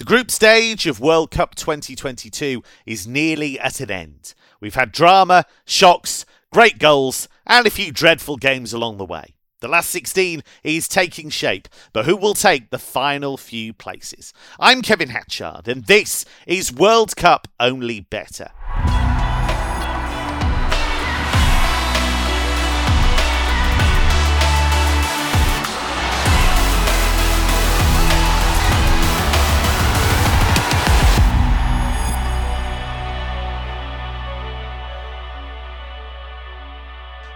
The group stage of World Cup 2022 is nearly at an end. We've had drama, shocks, great goals, and a few dreadful games along the way. The last 16 is taking shape, but who will take the final few places? I'm Kevin Hatchard, and this is World Cup Only Better.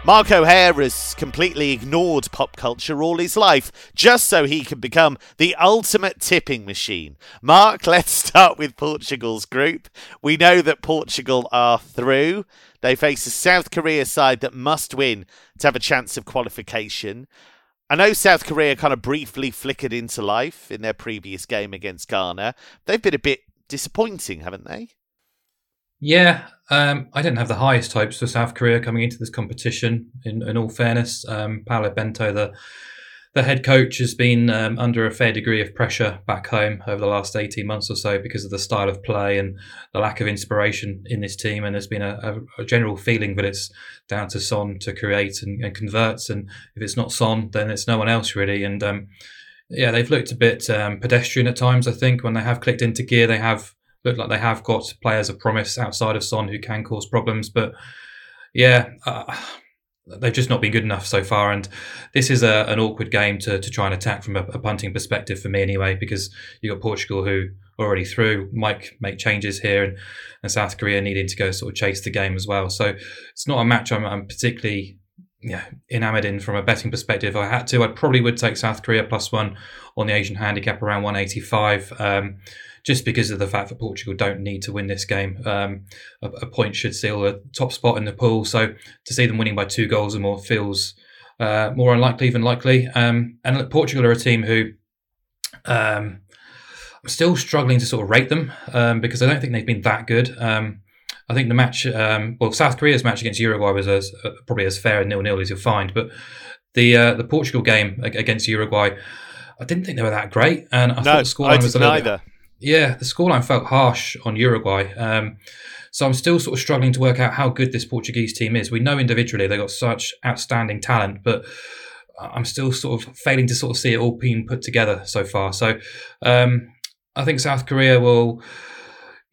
Mark O'Hare has completely ignored pop culture all his life, just so he can become the ultimate tipping machine. Mark, let's start with Portugal's group. We know that Portugal are through. They face a South Korea side that must win to have a chance of qualification. I know South Korea kind of briefly flickered into life in their previous game against Ghana. They've been a bit disappointing, haven't they? Yeah, I didn't have the highest hopes for South Korea coming into this competition, in all fairness. Paulo Bento, the head coach, has been under a fair degree of pressure back home over the last 18 months or so because of the style of play and the lack of inspiration in this team. And there's been a general feeling that it's down to Son to create and converts. And if it's not Son, then it's no one else, really. And yeah, they've looked a bit pedestrian at times, I think. When they have clicked into gear, they have look like they have got players of promise outside of Son who can cause problems. But yeah, they've just not been good enough so far. And this is an awkward game to try and attack from a punting perspective for me anyway, because you've got Portugal who are already through, might make changes here, and South Korea needing to go sort of chase the game as well. So it's not a match I'm particularly enamoured in from a betting perspective. If I had to, I probably would take South Korea +1 on the Asian handicap around 185. Just because of the fact that Portugal don't need to win this game. A point should seal a top spot in the pool. So to see them winning by 2 goals or more feels more unlikely than likely. And look, Portugal are a team who I'm still struggling to sort of rate them because I don't think they've been that good. I think the match, South Korea's match against Uruguay was probably as fair a 0-0 as you'll find. But the Portugal game against Uruguay, I didn't think they were that great. And I thought the scoreline was a little bit... Yeah, the scoreline felt harsh on Uruguay. So I'm still sort of struggling to work out how good this Portuguese team is. We know individually they've got such outstanding talent, but I'm still sort of failing to sort of see it all being put together so far. So I think South Korea will...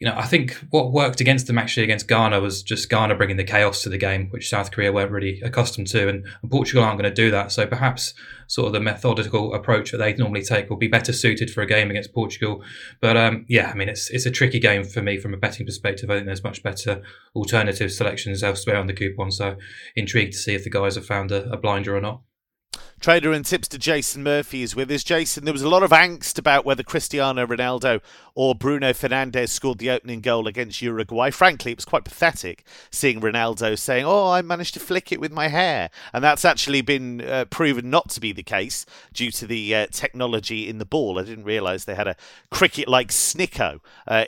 I think what worked against them actually against Ghana was just Ghana bringing the chaos to the game, which South Korea weren't really accustomed to, and Portugal aren't going to do that. So perhaps sort of the methodical approach that they normally take will be better suited for a game against Portugal. But it's a tricky game for me from a betting perspective. I think there's much better alternative selections elsewhere on the coupon. So intrigued to see if the guys have found a blinder or not. Trader and tipster Jason Murphy is with us. Jason, there was a lot of angst about whether Cristiano Ronaldo or Bruno Fernandes scored the opening goal against Uruguay. Frankly, it was quite pathetic seeing Ronaldo saying, I managed to flick it with my hair. And that's actually been proven not to be the case due to the technology in the ball. I didn't realise they had a cricket-like snicko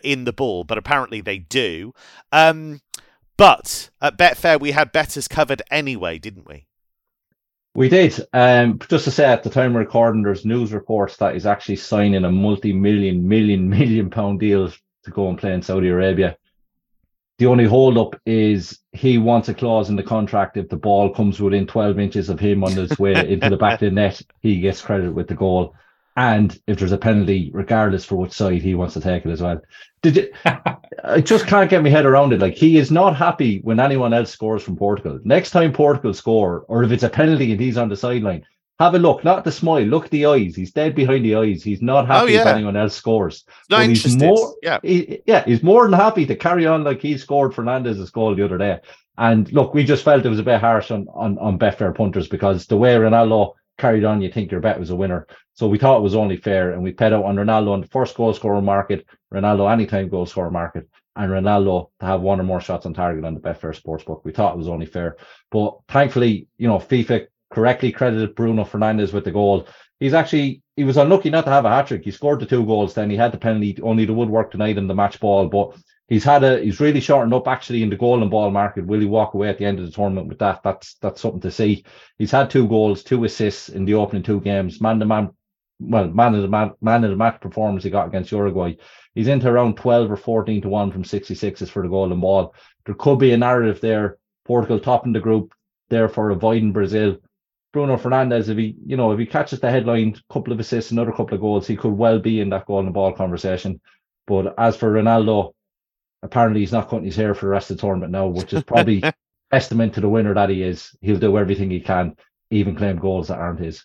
in the ball, but apparently they do. But at Betfair, we had bettors covered anyway, didn't we? We did. Just to say, at the time of recording, there's news reports that he's actually signing a multi-million pound deal to go and play in Saudi Arabia. The only hold-up is he wants a clause in the contract if the ball comes within 12 inches of him on his way into the back of the net, he gets credit with the goal. And if there's a penalty, regardless for which side, he wants to take it as well. I just can't get my head around it. Like, he is not happy when anyone else scores from Portugal. Next time Portugal score, or if it's a penalty and he's on the sideline, have a look. Not the smile, look the eyes. He's dead behind the eyes. He's not happy if anyone else scores. Not interested. He's more than happy to carry on like he scored Fernandez's goal the other day. And look, we just felt it was a bit harsh on Betfair punters because the way Ronaldo carried on, you think your bet was a winner. So we thought it was only fair, and we bet out on Ronaldo on the first goal scorer market, Ronaldo anytime goal scorer market, and Ronaldo to have one or more shots on target on the Betfair Sportsbook. We thought it was only fair. But thankfully, FIFA correctly credited Bruno Fernandes with the goal. He was unlucky not to have a hat-trick. He scored the 2 goals, then he had the penalty, only the woodwork tonight in the match ball. But he's really shortened up actually in the golden ball market. Will he walk away at the end of the tournament with that? That's something to see. He's had 2 goals, 2 assists in the opening 2 games. Man-to-man well, man of the match performance he got against Uruguay. He's into around 12 or 14 to 1 from 66s for the golden ball. There could be a narrative there. Portugal topping the group, therefore avoiding Brazil. Bruno Fernandes, if he catches the headline, couple of assists, another couple of goals, he could well be in that golden ball conversation. But as for Ronaldo, apparently he's not cutting his hair for the rest of the tournament now, which is probably testament to the winner that he is. He'll do everything he can, even claim goals that aren't his.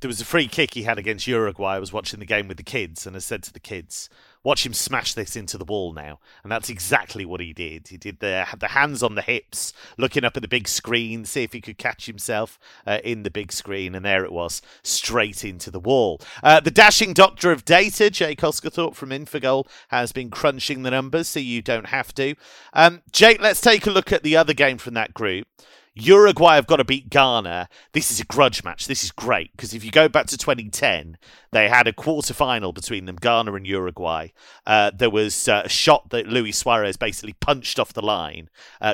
There was a free kick he had against Uruguay. I was watching the game with the kids, and I said to the kids, watch him smash this into the wall now. And that's exactly what he did. He did the hands on the hips, looking up at the big screen, see if he could catch himself in the big screen. And there it was, straight into the wall. The dashing doctor of data, Jake Osgathorpe from Infogol, has been crunching the numbers, so you don't have to. Jake, let's take a look at the other game from that group. Uruguay have got to beat Ghana. This is a grudge match. This is great, because if you go back to 2010, they had a quarter-final between them, Ghana and Uruguay. There was a shot that Luis Suarez basically punched off the line,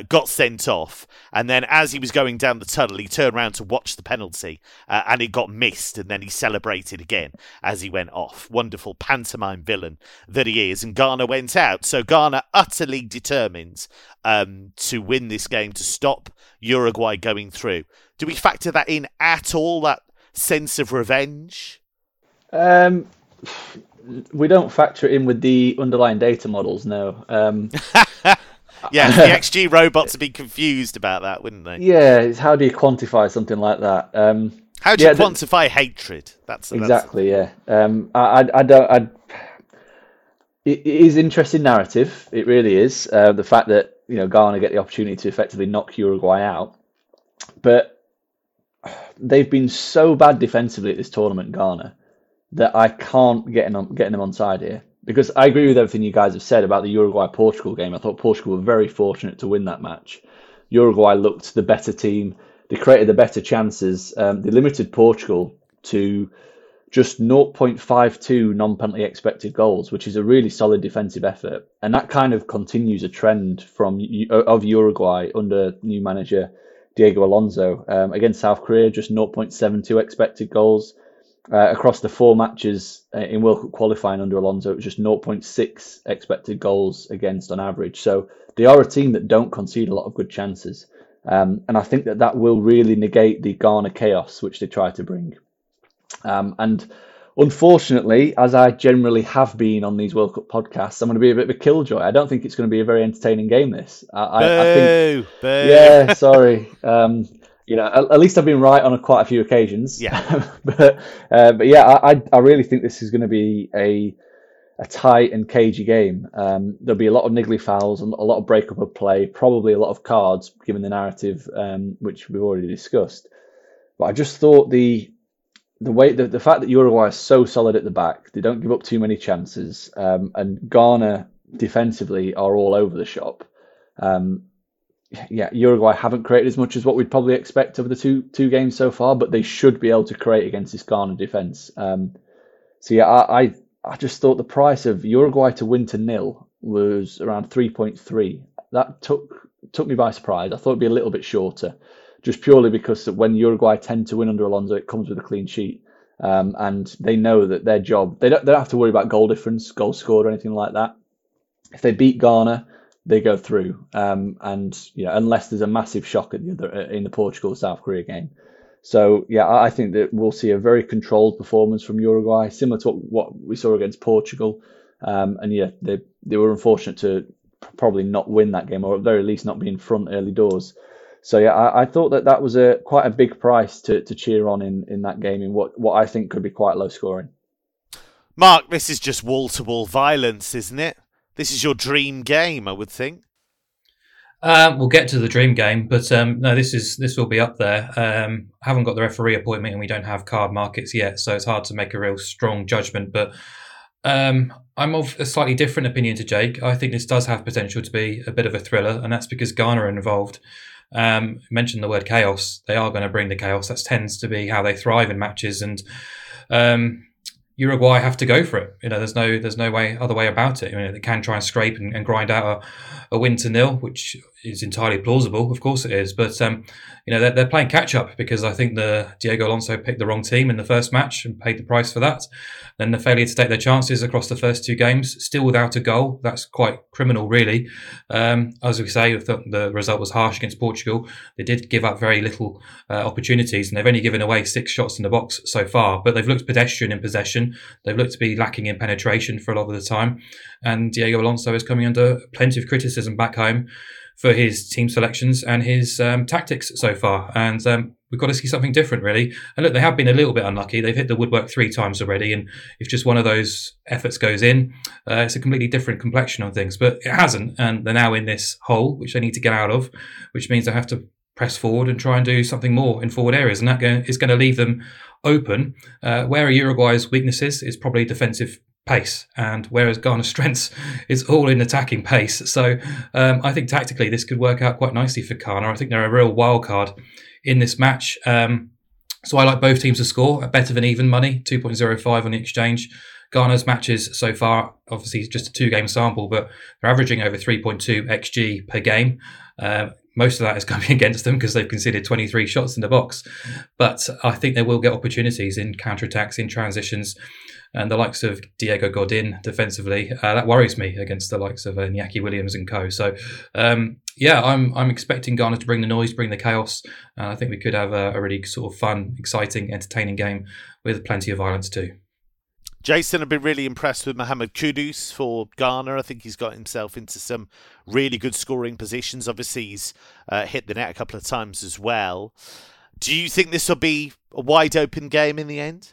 got sent off, and then as he was going down the tunnel, he turned around to watch the penalty, and it got missed, and then he celebrated again as he went off. Wonderful pantomime villain that he is, and Ghana went out. So Ghana utterly determined to win this game, to stop Uruguay going through. Do we factor that in at all, that sense of revenge? We don't factor it in with the underlying data models, no. Yeah, the XG robots would be confused about that, wouldn't they? Yeah, it's how do you quantify something like that? How do you quantify hatred? That's exactly. It is interesting narrative. It really is. The fact that Ghana get the opportunity to effectively knock Uruguay out, but they've been so bad defensively at this tournament, Ghana, that I can't get them on side here, because I agree with everything you guys have said about the Uruguay-Portugal game. I thought Portugal were very fortunate to win that match. Uruguay looked the better team. They created the better chances. They limited Portugal to just 0.52 non-penalty expected goals, which is a really solid defensive effort. And that kind of continues a trend of Uruguay under new manager Diego Alonso. Against South Korea, just 0.72 expected goals. Across the four matches in World Cup qualifying under Alonso, it was just 0.6 expected goals against on average. So they are a team that don't concede a lot of good chances. And I think that will really negate the Ghana chaos which they try to bring. And unfortunately, as I generally have been on these World Cup podcasts, I'm going to be a bit of a killjoy. I don't think it's going to be a very entertaining game, this. I think, yeah, sorry. At least I've been right on quite a few occasions. Yeah. but I really think this is going to be a tight and cagey game. There'll be a lot of niggly fouls and a lot of breakup of play, probably a lot of cards, given the narrative, which we've already discussed. But I just thought the fact that Uruguay is so solid at the back, they don't give up too many chances, and Ghana defensively are all over the shop. Uruguay haven't created as much as what we'd probably expect over the two games so far, but they should be able to create against this Ghana defence. I just thought the price of Uruguay to win to nil was around 3.3. That took me by surprise. I thought it'd be a little bit shorter, just purely because when Uruguay tend to win under Alonso, it comes with a clean sheet. And they know that their job, they don't have to worry about goal difference, goal scored or anything like that. If they beat Ghana, they go through. Unless there's a massive shock in the Portugal-South Korea game. So, yeah, I think that we'll see a very controlled performance from Uruguay, similar to what we saw against Portugal. They were unfortunate to probably not win that game, or at the very least not be in front early doors. So, yeah, I thought that was quite a big price to cheer on in that game, in what I think could be quite low scoring. Mark, this is just wall-to-wall violence, isn't it? This is your dream game, I would think. We'll get to the dream game, but no, this will be up there. I haven't got the referee appointment and we don't have card markets yet, so it's hard to make a real strong judgment. But I'm of a slightly different opinion to Jake. I think this does have potential to be a bit of a thriller, and that's because Ghana are involved. Mentioned the word chaos. They are going to bring the chaos. That tends to be how they thrive in matches. And Uruguay have to go for it. You know, there's no other way about it. I mean, they can try and scrape and grind out a win to nil, which is entirely plausible. Of course it is. But, you know, they're playing catch up because I think the Diego Alonso picked the wrong team in the first match and paid the price for that. Then the failure to take their chances across the first two games, still without a goal. That's quite criminal, really. As we say, the result was harsh against Portugal. They did give up very little opportunities, and they've only given away 6 shots in the box so far. But they've looked pedestrian in possession. They've looked to be lacking in penetration for a lot of the time. And Diego Alonso is coming under plenty of criticism back home for his team selections and his tactics so far. And we've got to see something different, really. And look, they have been a little bit unlucky. They've hit the woodwork 3 times already. And if just one of those efforts goes in, it's a completely different complexion on things. But it hasn't. And they're now in this hole, which they need to get out of, which means they have to press forward and try and do something more in forward areas. And that is going to leave them open. Where are Uruguay's weaknesses? It's probably defensive pace, and whereas Ghana's strengths is all in attacking pace. So I think tactically this could work out quite nicely for Ghana. I think they're a real wild card in this match. So I like both teams to score, better than even money, 2.05 on the exchange. Ghana's matches so far, obviously just a 2-game sample, but they're averaging over 3.2 XG per game. Most of that is coming against them because they've conceded 23 shots in the box. But I think they will get opportunities in counterattacks, in transitions, and the likes of Diego Godin defensively. That worries me against the likes of Iñaki Williams and co. So, I'm expecting Ghana to bring the noise, bring the chaos. And I think we could have a really sort of fun, exciting, entertaining game with plenty of violence too. Jason, I've been really impressed with Mohamed Kudus for Ghana. I think he's got himself into some really good scoring positions. Obviously, he's hit the net a couple of times as well. Do you think this will be a wide-open game in the end?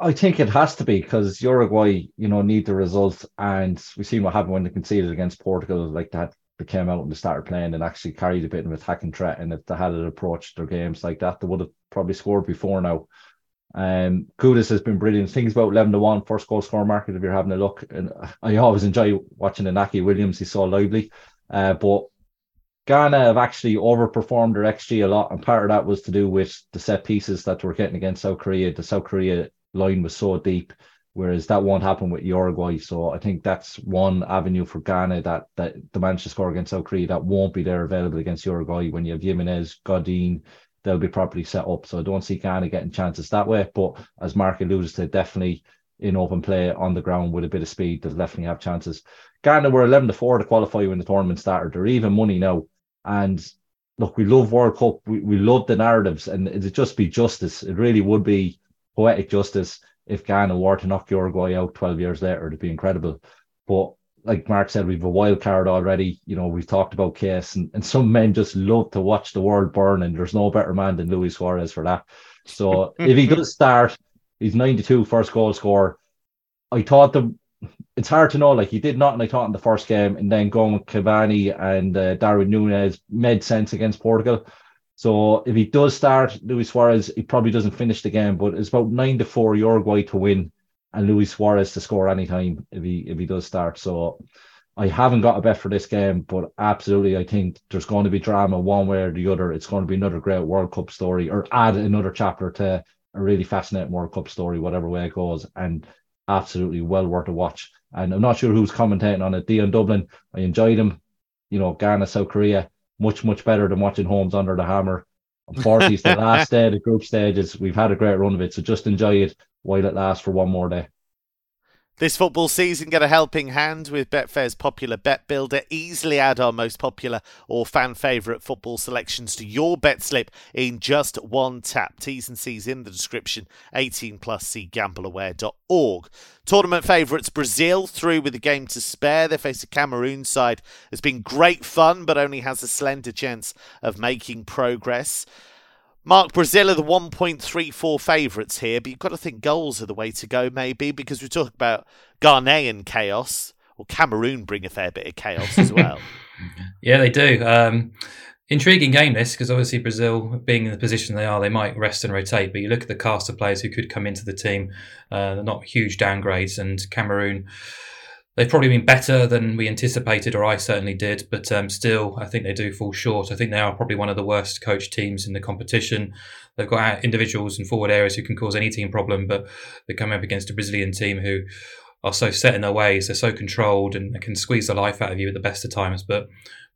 I think it has to be, because Uruguay, you know, need the result, and we've seen what happened when they conceded against Portugal. Like that, they came out and they started playing and actually carried a bit of an attacking threat, and if they had approached their games like that, they would have probably scored before now. Kudus has been brilliant. Things about 11-1 first goal score market if you're having a look, and I always enjoy watching Iñaki Williams. He's so lively, but Ghana have actually overperformed their XG a lot, and part of that was to do with the set pieces that they were getting against South Korea. The South Korea line was so deep, whereas that won't happen with Uruguay. So I think that's one avenue for Ghana that they managed to score against South Korea that won't be there available against Uruguay. When you have Jimenez, Godin, they'll be properly set up. So I don't see Ghana getting chances that way. But as Mark alludes to, definitely in open play on the ground with a bit of speed, they'll definitely have chances. Ghana were 11-4 to qualify when the tournament started. They're even money now. And look, we love World Cup. We love the narratives. And it'd just be justice. It really would be poetic justice if Ghana were to knock Uruguay out 12 years later. It'd be incredible. But like Mark said, we've a wild card already. You know, we've talked about case, and some men just love to watch the world burn, and there's no better man than Luis Suarez for that. So if he does start, he's 92 first goal scorer. I thought it's hard to know. Like, he did nothing, I thought, in the first game, and then going with Cavani and Darwin Nunez made sense against Portugal. So if he does start, Luis Suarez, he probably doesn't finish the game, but it's about 9-4 Uruguay to win, and Luis Suarez to score anytime if he does start. So I haven't got a bet for this game, but absolutely I think there's going to be drama one way or the other. It's going to be another great World Cup story, or add another chapter to a really fascinating World Cup story, whatever way it goes, and absolutely well worth a watch. And I'm not sure who's commentating on it. Dion Dublin, I enjoyed him. You know, Ghana, South Korea, much better than watching Holmes under the hammer. Unfortunately, it's the last day of the group stages. We've had a great run of it, so just enjoy it while it lasts for one more day. This football season, get a helping hand with Betfair's popular Bet Builder. Easily add our most popular or fan favourite football selections to your bet slip in just one tap. T's and C's in the description. 18+, see gambleaware.org. Tournament favourites Brazil through with a game to spare. They face a Cameroon side that's been great fun but only has a slender chance of making progress. Mark, Brazil are the 1.34 favourites here, but you've got to think goals are the way to go, maybe, because we talk about Ghanaian chaos, or Cameroon bring a fair bit of chaos as well. Yeah, they do. Intriguing game this, because obviously Brazil, being in the position they are, they might rest and rotate, but you look at the cast of players who could come into the team, they're not huge downgrades, and Cameroon, They've probably been better than we anticipated, or I certainly did, but still, I think they do fall short. I think they are probably one of the worst coached teams in the competition. They've got individuals in forward areas who can cause any team problem, but they're coming up against a Brazilian team who are so set in their ways, they're so controlled, and they can squeeze the life out of you at the best of times. But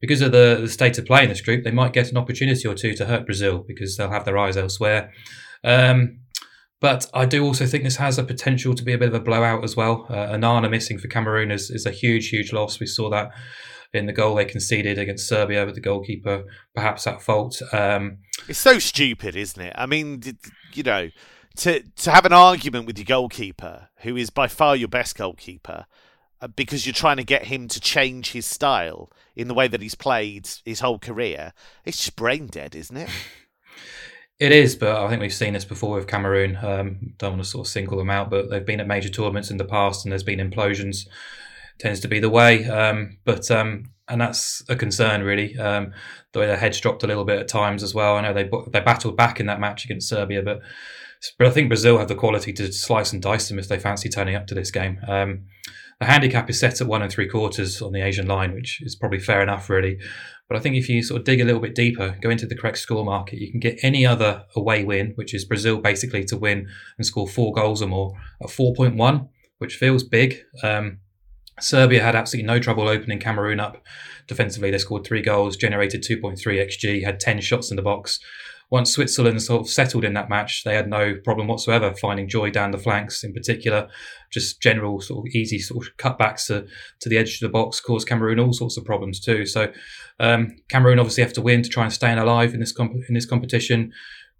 because of the state of play in this group, they might get an opportunity or two to hurt Brazil because they'll have their eyes elsewhere. But I do also think this has a potential to be a bit of a blowout as well. Anana missing for Cameroon is a huge, huge loss. We saw that in the goal they conceded against Serbia with the goalkeeper perhaps at fault. It's so stupid, isn't it? I mean, you know, to have an argument with your goalkeeper, who is by far your best goalkeeper, because you're trying to get him to change his style in the way that he's played his whole career, it's just brain dead, isn't it? It is, but I think we've seen this before with Cameroon. Don't want to sort of single them out, but they've been at major tournaments in the past and there's been implosions. It tends to be the way. And that's a concern, really. The way their heads dropped a little bit at times as well. I know they battled back in that match against Serbia, but I think Brazil have the quality to slice and dice them if they fancy turning up to this game. The handicap is set at 1 3/4 on the Asian line, which is probably fair enough, really. But I think if you sort of dig a little bit deeper, go into the correct score market, you can get any other away win, which is Brazil basically to win and score 4 goals or more, at 4.1, which feels big. Serbia had absolutely no trouble opening Cameroon up defensively. They scored 3 goals, generated 2.3 XG, had 10 shots in the box. Once Switzerland sort of settled in that match, they had no problem whatsoever finding joy down the flanks in particular. Just general sort of easy sort of cutbacks to the edge of the box caused Cameroon all sorts of problems too. So Cameroon obviously have to win to try and stay alive in this competition.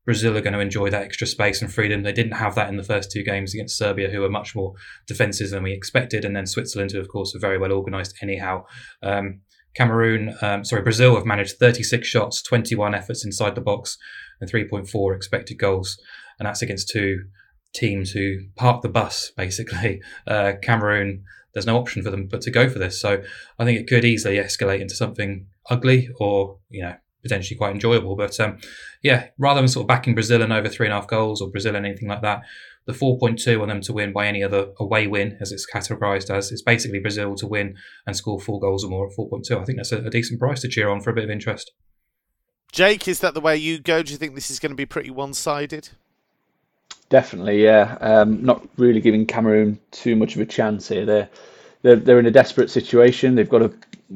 Brazil are going to enjoy that extra space and freedom. They didn't have that in the first 2 games against Serbia, who were much more defensive than we expected. And then Switzerland, who of course are very well organised anyhow. Brazil have managed 36 shots, 21 efforts inside the box and 3.4 expected goals. And that's against 2 teams who park the bus, basically. Cameroon, there's no option for them but to go for this. So I think it could easily escalate into something ugly or, you know, potentially quite enjoyable. But rather than sort of backing Brazil in over 3.5 goals or Brazil in anything like that, the 4.2 on them to win by any other away win, as it's categorised as, it's basically Brazil to win and score 4 goals or more at 4.2. I think that's a decent price to cheer on for a bit of interest. Jake, is that the way you go? Do you think this is going to be pretty one-sided? Definitely, yeah. Not really giving Cameroon too much of a chance here. They're in a desperate situation. They've got to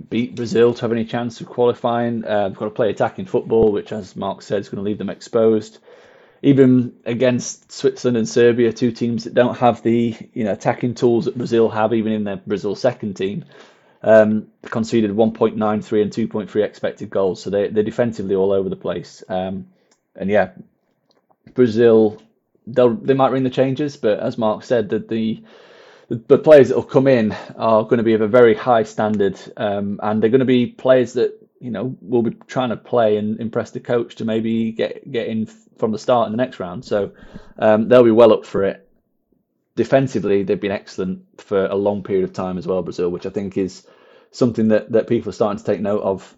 beat Brazil to have any chance of qualifying. They've got to play attacking football, which, as Mark said, is going to leave them exposed. Even against Switzerland and Serbia, 2 teams that don't have the attacking tools that Brazil have, even in their Brazil second team, conceded 1.93 and 2.3 expected goals. So they're defensively all over the place. Brazil, they might ring the changes, but as Mark said, that the players that will come in are going to be of a very high standard, and they're going to be players that will be trying to play and impress the coach to maybe get in from the start in the next round. So they'll be well up for it. Defensively, they've been excellent for a long period of time as well, Brazil, which I think is something that people are starting to take note of.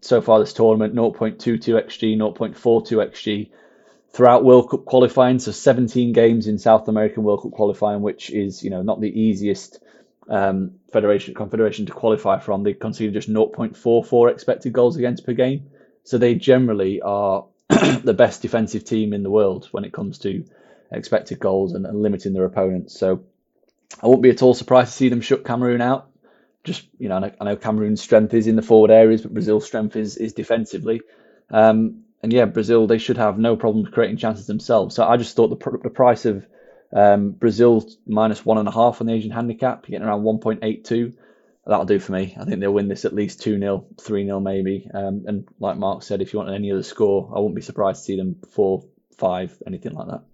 So far this tournament, 0.22 XG, 0.42 XG throughout World Cup qualifying. So 17 games in South American World Cup qualifying, which is, not the easiest confederation to qualify from. They conceded just 0.44 expected goals against per game, so they generally are the best defensive team in the world when it comes to expected goals and limiting their opponents. So I won't be at all surprised to see them shut Cameroon out. Just I know Cameroon's strength is in the forward areas, but Brazil's strength is defensively. Brazil, they should have no problem creating chances themselves. So I just thought the price of Brazil minus 1.5 on the Asian handicap, you're getting around 1.82. That'll do for me. I think they'll win this at least 2-0, 3-0 maybe. And like Mark said, if you want any other score, I wouldn't be surprised to see them 4-5, anything like that.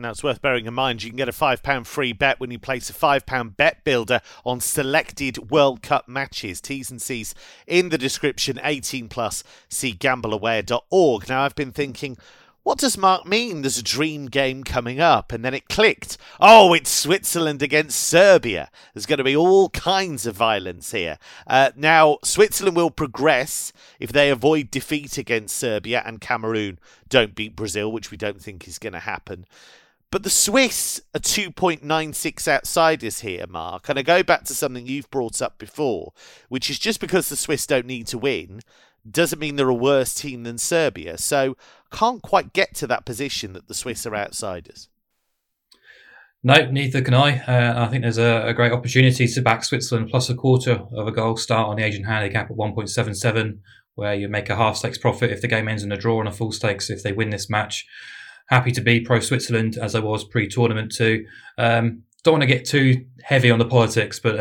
Now, it's worth bearing in mind, you can get a £5 free bet when you place a £5 bet builder on selected World Cup matches. T's and C's in the description, 18 plus, see gambleaware.org. Now, I've been thinking, what does Mark mean? There's a dream game coming up. And then it clicked. Oh, it's Switzerland against Serbia. There's going to be all kinds of violence here. Now, Switzerland will progress if they avoid defeat against Serbia and Cameroon don't beat Brazil, which we don't think is going to happen. But the Swiss are 2.96 outsiders here, Mark. And I go back to something you've brought up before, which is just because the Swiss don't need to win doesn't mean they're a worse team than Serbia. So can't quite get to that position that the Swiss are outsiders. No, neither can I. I think there's a great opportunity to back Switzerland plus a quarter of a goal start on the Asian handicap at 1.77, where you make a half stakes profit if the game ends in a draw and a full stakes if they win this match. Happy to be pro-Switzerland, as I was pre-tournament too. Don't want to get too heavy on the politics, but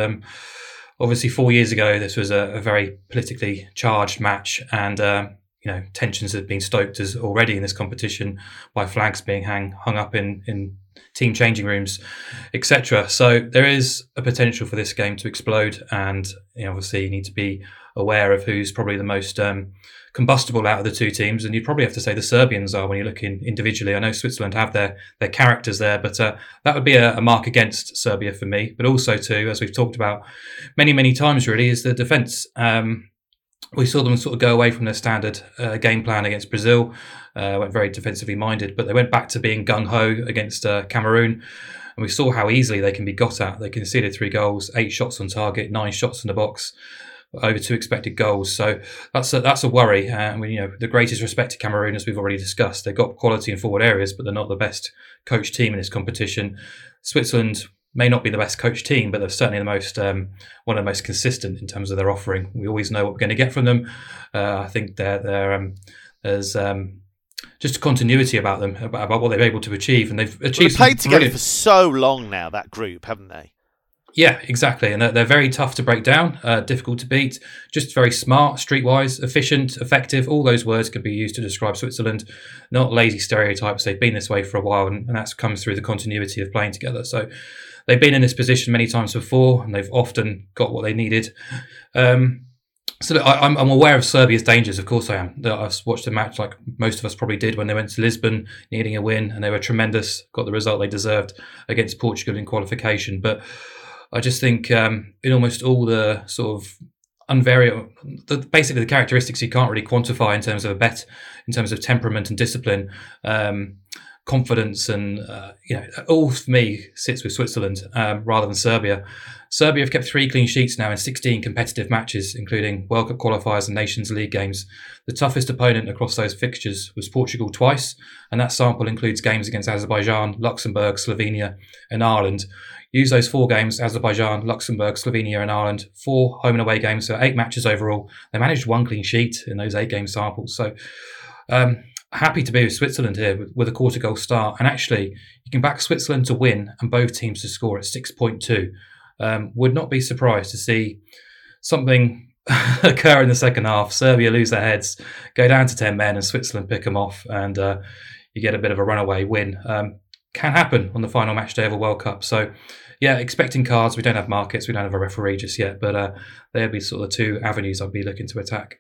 obviously 4 years ago, this was a very politically charged match, and tensions have been stoked as already in this competition by flags being hung up in team changing rooms, etc. So there is a potential for this game to explode, and obviously you need to be aware of who's probably the most combustible out of the two teams, and you'd probably have to say the Serbians are when you're looking individually. I know Switzerland have their characters there, but that would be a mark against Serbia for me. But also too, as we've talked about many, many times really, is the defence. We saw them sort of go away from their standard game plan against Brazil, went very defensively minded, but they went back to being gung-ho against Cameroon, and we saw how easily they can be got at. They conceded 3 goals, 8 shots on target, 9 shots in the box, over 2 expected goals. So that's a worry. And the greatest respect to Cameroon, as we've already discussed, they've got quality in forward areas, but they're not the best coached team in this competition. Switzerland may not be the best coached team, but they're certainly the most one of the most consistent in terms of their offering. We always know what we're going to get from them. I think there's just continuity about them, about what they're able to achieve, and they've achieved. They've played together for so long now, that group, haven't they? Yeah, exactly. And they're very tough to break down, difficult to beat, just very smart, streetwise, efficient, effective. All those words could be used to describe Switzerland. Not lazy stereotypes. They've been this way for a while, and that's come through the continuity of playing together. So they've been in this position many times before, and they've often got what they needed. So I'm aware of Serbia's dangers, of course I am. I've watched the match like most of us probably did when they went to Lisbon needing a win, and they were tremendous, got the result they deserved against Portugal in qualification. But I just think in almost all the sort of basically the characteristics you can't really quantify in terms of a bet, in terms of temperament and discipline, confidence, and all for me sits with Switzerland rather than Serbia. Serbia have kept 3 clean sheets now in 16 competitive matches, including World Cup qualifiers and Nations League games. The toughest opponent across those fixtures was Portugal twice, and that sample includes games against Azerbaijan, Luxembourg, Slovenia, and Ireland. Use those 4 games, Azerbaijan, Luxembourg, Slovenia, and Ireland, 4 home and away games, so 8 matches overall. They managed 1 clean sheet in those 8 game samples. So, happy to be with Switzerland here with a quarter goal start, and actually you can back Switzerland to win and both teams to score at 6.2. Would not be surprised to see something occur in the second half. Serbia lose their heads, go down to 10 men, and Switzerland pick them off, and you get a bit of a runaway win. Can happen on the final match day of a World Cup. So yeah, expecting cards. We don't have markets, we don't have a referee just yet, but they'd be sort of the 2 avenues I'd be looking to attack.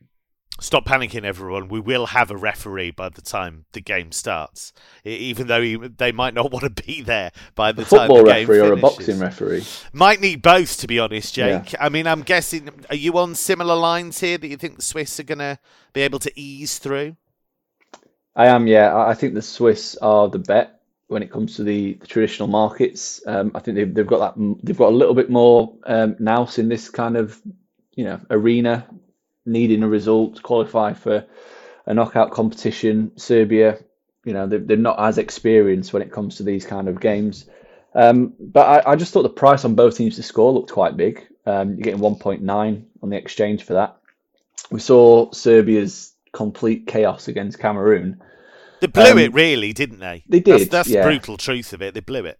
Stop panicking, everyone. We will have a referee by the time the game starts, even though they might not want to be there by the time the game finishes. A football referee or a boxing referee? Might need both, to be honest, Jake. Yeah. I mean, I'm guessing, are you on similar lines here that you think the Swiss are going to be able to ease through? I am, yeah. I think the Swiss are the bet when it comes to the traditional markets. I think they've got a little bit more nous in this kind of arena, needing a result to qualify for a knockout competition. Serbia, they're not as experienced when it comes to these kind of games. But I just thought the price on both teams to score looked quite big. You're getting 1.9 on the exchange for that. We saw Serbia's complete chaos against Cameroon. They blew it, really, didn't they? They did. That's the brutal truth of it. They blew it.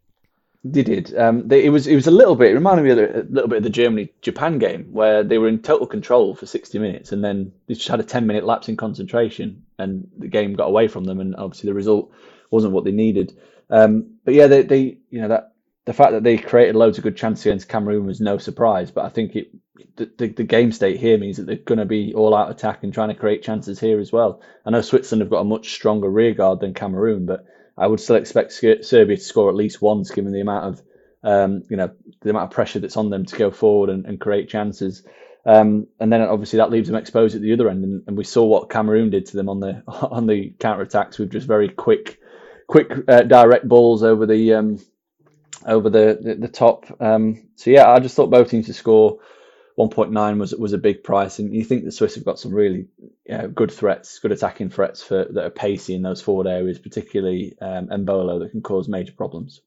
They did. It was a little bit. It reminded me a little bit of the Germany-Japan game, where they were in total control for 60 minutes, and then they just had a 10-minute lapse in concentration, and the game got away from them, and obviously the result wasn't what they needed. But yeah, they the fact that they created loads of good chances against Cameroon was no surprise. But I think the game state here means that they're going to be all out attack and trying to create chances here as well. I know Switzerland have got a much stronger rear guard than Cameroon, but I would still expect Serbia to score at least once, given the amount of, the amount of pressure that's on them to go forward and create chances. And then obviously that leaves them exposed at the other end. And we saw what Cameroon did to them on the counter attacks with just very quick quick direct balls over the top. So yeah, I just thought both teams to score 1.9 was a big price, and you think the Swiss have got some really good threats, good attacking threats that are pacey in those forward areas, particularly Embolo, that can cause major problems.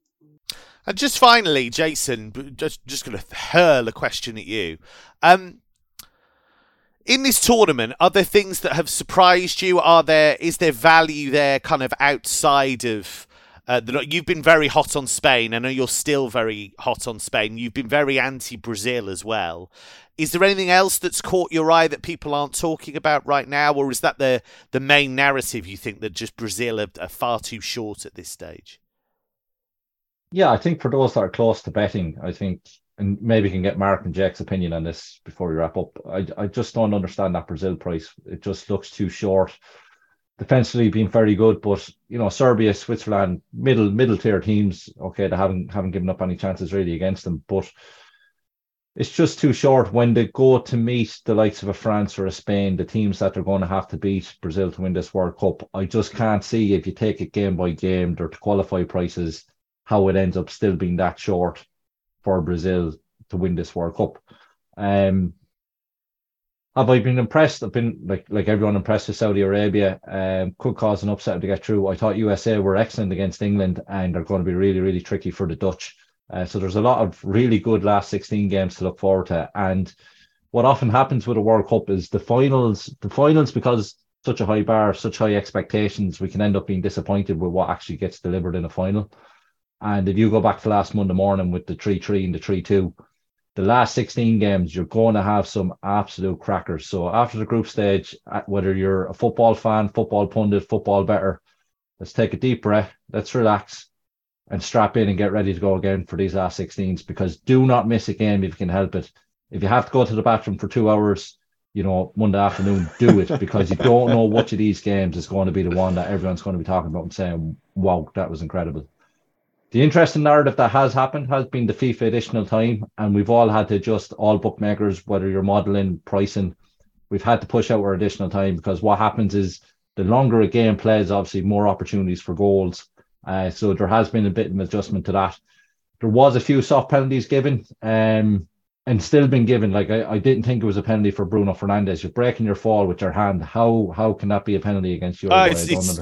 And just finally, Jason, just going to hurl a question at you. In this tournament, are there things that have surprised you? Is there value there, kind of outside of? You've been very hot on Spain. I know you're still very hot on Spain. You've been very anti-Brazil as well. Is there anything else that's caught your eye that people aren't talking about right now, or is that the main narrative? You think that just Brazil are far too short at this stage? Yeah, I think for those that are close to betting, I think. And maybe you can get Mark and Jake's opinion on this before we wrap up. I just don't understand that Brazil price. It just looks too short. Defensively being very good, but you know, Serbia, Switzerland, middle tier teams. Okay, they haven't given up any chances really against them, but it's just too short when they go to meet the likes of a France or a Spain, the teams that they're going to have to beat Brazil to win this World Cup. I just can't see, if you take it game by game, their qualify prices, how it ends up still being that short for Brazil to win this World Cup. Have I been impressed? I've been like everyone impressed with Saudi Arabia. Could cause an upset to get through. I thought USA were excellent against England, and are going to be really, really tricky for the Dutch. So there's a lot of really good last 16 games to look forward to. And what often happens with a World Cup is the finals, because such a high bar, such high expectations, we can end up being disappointed with what actually gets delivered in a final. And if you go back to last Monday morning with the 3-3 and the 3-2, the last 16 games, you're going to have some absolute crackers. So after the group stage, whether you're a football fan, football pundit, football bettor, let's take a deep breath, let's relax and strap in and get ready to go again for these last 16s, because do not miss a game if you can help it. If you have to go to the bathroom for 2 hours, you know, Monday afternoon, do it, because you don't know which of these games is going to be the one that everyone's going to be talking about and saying, wow, that was incredible. The interesting narrative that has happened has been the FIFA additional time, and we've all had to adjust, all bookmakers, whether you're modelling, pricing, we've had to push out our additional time, because what happens is the longer a game plays, obviously more opportunities for goals. So there has been a bit of an adjustment to that. There was a few soft penalties given and still been given. Like I didn't think it was a penalty for Bruno Fernandes. You're breaking your fall with your hand. How can that be a penalty against you? It's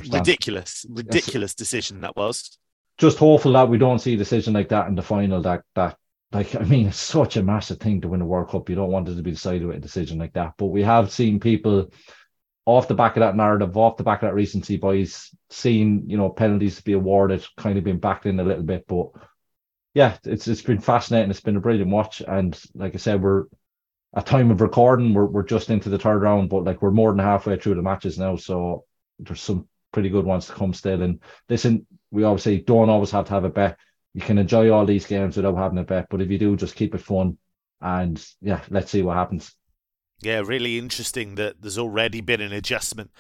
ridiculous decision that was. Just hopeful that we don't see a decision like that in the final. That it's such a massive thing to win a World Cup. You don't want it to be decided with a decision like that. But we have seen people off the back of that narrative, off the back of that recency bias, seeing, you know, penalties to be awarded, kind of being backed in a little bit. But yeah, it's been fascinating. It's been a brilliant watch. And like I said, we're at time of recording, we're just into the third round, but like we're more than halfway through the matches now. So there's some pretty good ones to come still. And listen, we obviously don't always have to have a bet. You can enjoy all these games without having a bet, but if you do, just keep it fun. And yeah, let's see what happens. Yeah, really interesting that there's already been an adjustment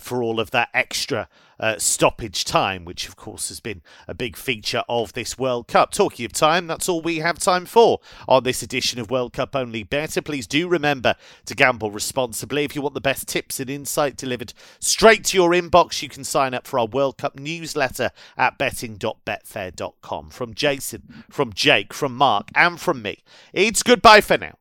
for all of that extra stoppage time, which of course has been a big feature of this World Cup. Talking of time, that's all we have time for on this edition of World Cup Only Better. Please do remember to gamble responsibly. If you want the best tips and insight delivered straight to your inbox, you can sign up for our World Cup newsletter at betting.betfair.com. From Jason, from Jake, from Mark, and from me, it's goodbye for now.